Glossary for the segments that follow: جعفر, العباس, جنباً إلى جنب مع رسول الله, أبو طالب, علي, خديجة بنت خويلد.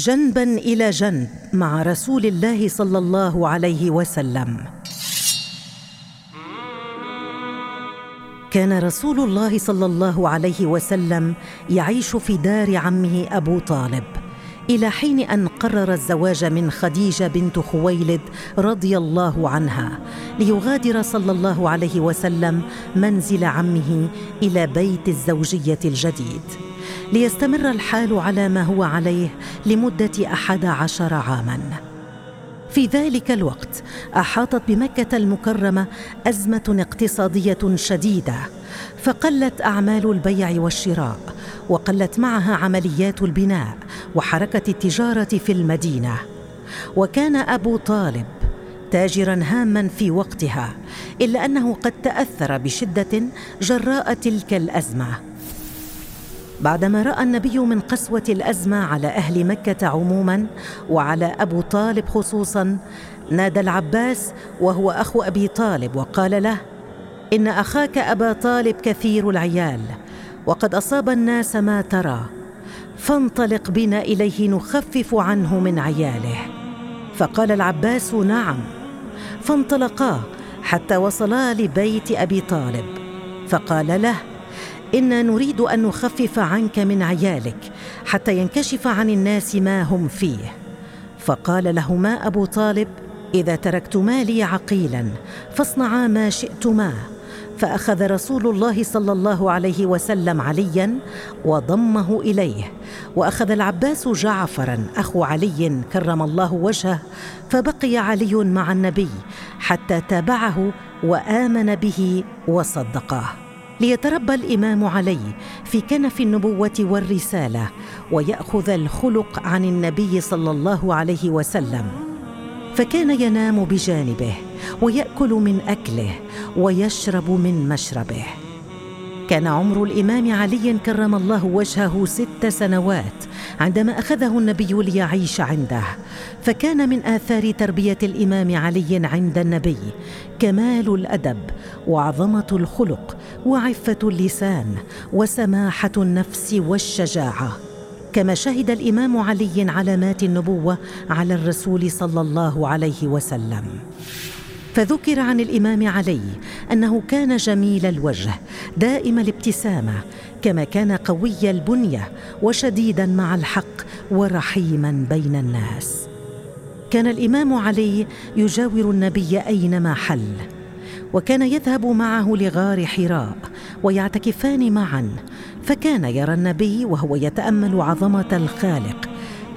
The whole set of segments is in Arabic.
جنبا إلى جنب مع رسول الله صلى الله عليه وسلم. كان رسول الله صلى الله عليه وسلم يعيش في دار عمه أبو طالب، إلى حين أن قرر الزواج من خديجة بنت خويلد رضي الله عنها، ليغادر صلى الله عليه وسلم منزل عمه إلى بيت الزوجية الجديد، ليستمر الحال على ما هو عليه لمدة 11 عاماً. في ذلك الوقت أحاطت بمكة المكرمة أزمة اقتصادية شديدة، فقلت أعمال البيع والشراء، وقلت معها عمليات البناء وحركة التجارة في المدينة. وكان أبو طالب تاجراً هاماً في وقتها، إلا أنه قد تأثر بشدة جراء تلك الأزمة. بعدما رأى النبي من قسوة الأزمة على أهل مكة عموماً وعلى أبو طالب خصوصاً، نادى العباس وهو أخو أبي طالب وقال له: إن أخاك أبا طالب كثير العيال، وقد أصاب الناس ما ترى، فانطلق بنا إليه نخفف عنه من عياله. فقال العباس: نعم. فانطلقا حتى وصلا لبيت أبي طالب، فقال له: إنا نريد أن نخفف عنك من عيالك حتى ينكشف عن الناس ما هم فيه. فقال لهما أبو طالب: إذا تركتما لي عقيلا فاصنعا ما شئتما. فأخذ رسول الله صلى الله عليه وسلم عليا وضمه إليه، وأخذ العباس جعفرا أخو علي كرم الله وجهه، فبقي علي مع النبي حتى تابعه وآمن به وصدقه، ليتربى الإمام علي في كنف النبوة والرسالة، ويأخذ الخلق عن النبي صلى الله عليه وسلم. فكان ينام بجانبه، ويأكل من أكله، ويشرب من مشربه. كان عمر الإمام علي كرم الله وجهه 6 سنوات عندما أخذه النبي ليعيش عنده، فكان من آثار تربية الإمام علي عند النبي كمال الأدب وعظمة الخلق وعفة اللسان وسماحة النفس والشجاعة، كما شهد الإمام علي علامات النبوة على الرسول صلى الله عليه وسلم. فذكر عن الإمام علي أنه كان جميل الوجه دائم الابتسامة، كما كان قوي البنية وشديداً مع الحق ورحيماً بين الناس. كان الإمام علي يجاور النبي أينما حل، وكان يذهب معه لغار حراء ويعتكفان معاً، فكان يرى النبي وهو يتأمل عظمة الخالق،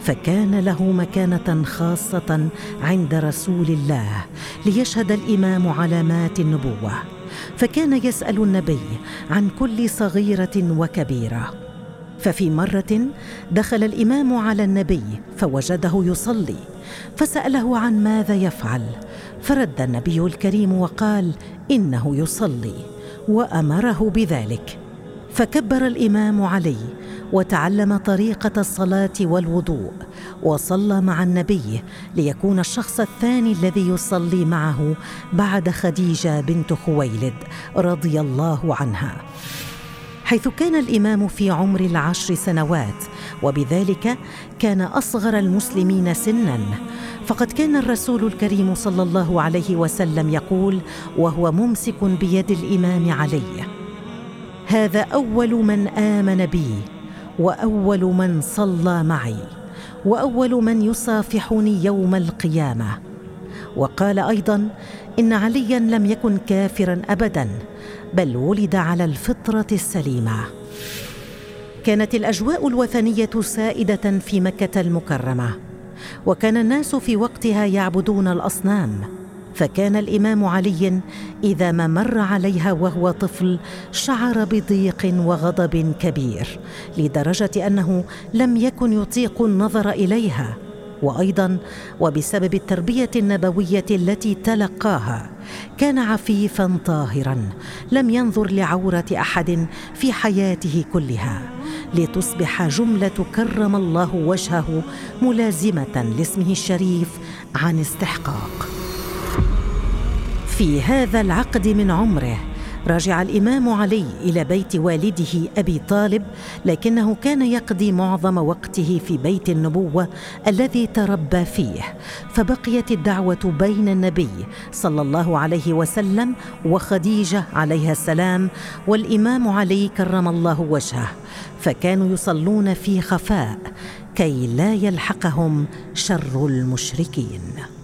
فكان له مكانة خاصة عند رسول الله ليشهد الإمام علامات النبوة، فكان يسأل النبي عن كل صغيرة وكبيرة. ففي مرة دخل الإمام على النبي فوجده يصلي، فسأله عن ماذا يفعل، فرد النبي الكريم وقال: إنه يصلي، وأمره بذلك. فكبر الإمام علي وتعلم طريقة الصلاة والوضوء، وصلى مع النبي ليكون الشخص الثاني الذي يصلي معه بعد خديجة بنت خويلد رضي الله عنها، حيث كان الإمام في عمر 10 سنوات، وبذلك كان أصغر المسلمين سناً. فقد كان الرسول الكريم صلى الله عليه وسلم يقول وهو ممسك بيد الإمام علي: هذا أول من آمن بي، وأول من صلى معي، وأول من يصافحني يوم القيامة. وقال أيضاً: إن علياً لم يكن كافراً أبداً، بل ولد على الفطرة السليمة. كانت الأجواء الوثنية سائدة في مكة المكرمة، وكان الناس في وقتها يعبدون الأصنام، فكان الإمام علي إذا ما مر عليها وهو طفل شعر بضيق وغضب كبير، لدرجة أنه لم يكن يطيق النظر إليها. وأيضاً وبسبب التربية النبوية التي تلقاها، كان عفيفاً طاهراً لم ينظر لعورة أحد في حياته كلها، لتصبح جملة كرم الله وجهه ملازمة لاسمه الشريف عن استحقاق. في هذا العقد من عمره راجع الإمام علي إلى بيت والده أبي طالب، لكنه كان يقضي معظم وقته في بيت النبوة الذي تربى فيه، فبقيت الدعوة بين النبي صلى الله عليه وسلم وخديجة عليها السلام والإمام علي كرم الله وجهه، فكانوا يصلون في خفاء كي لا يلحقهم شر المشركين.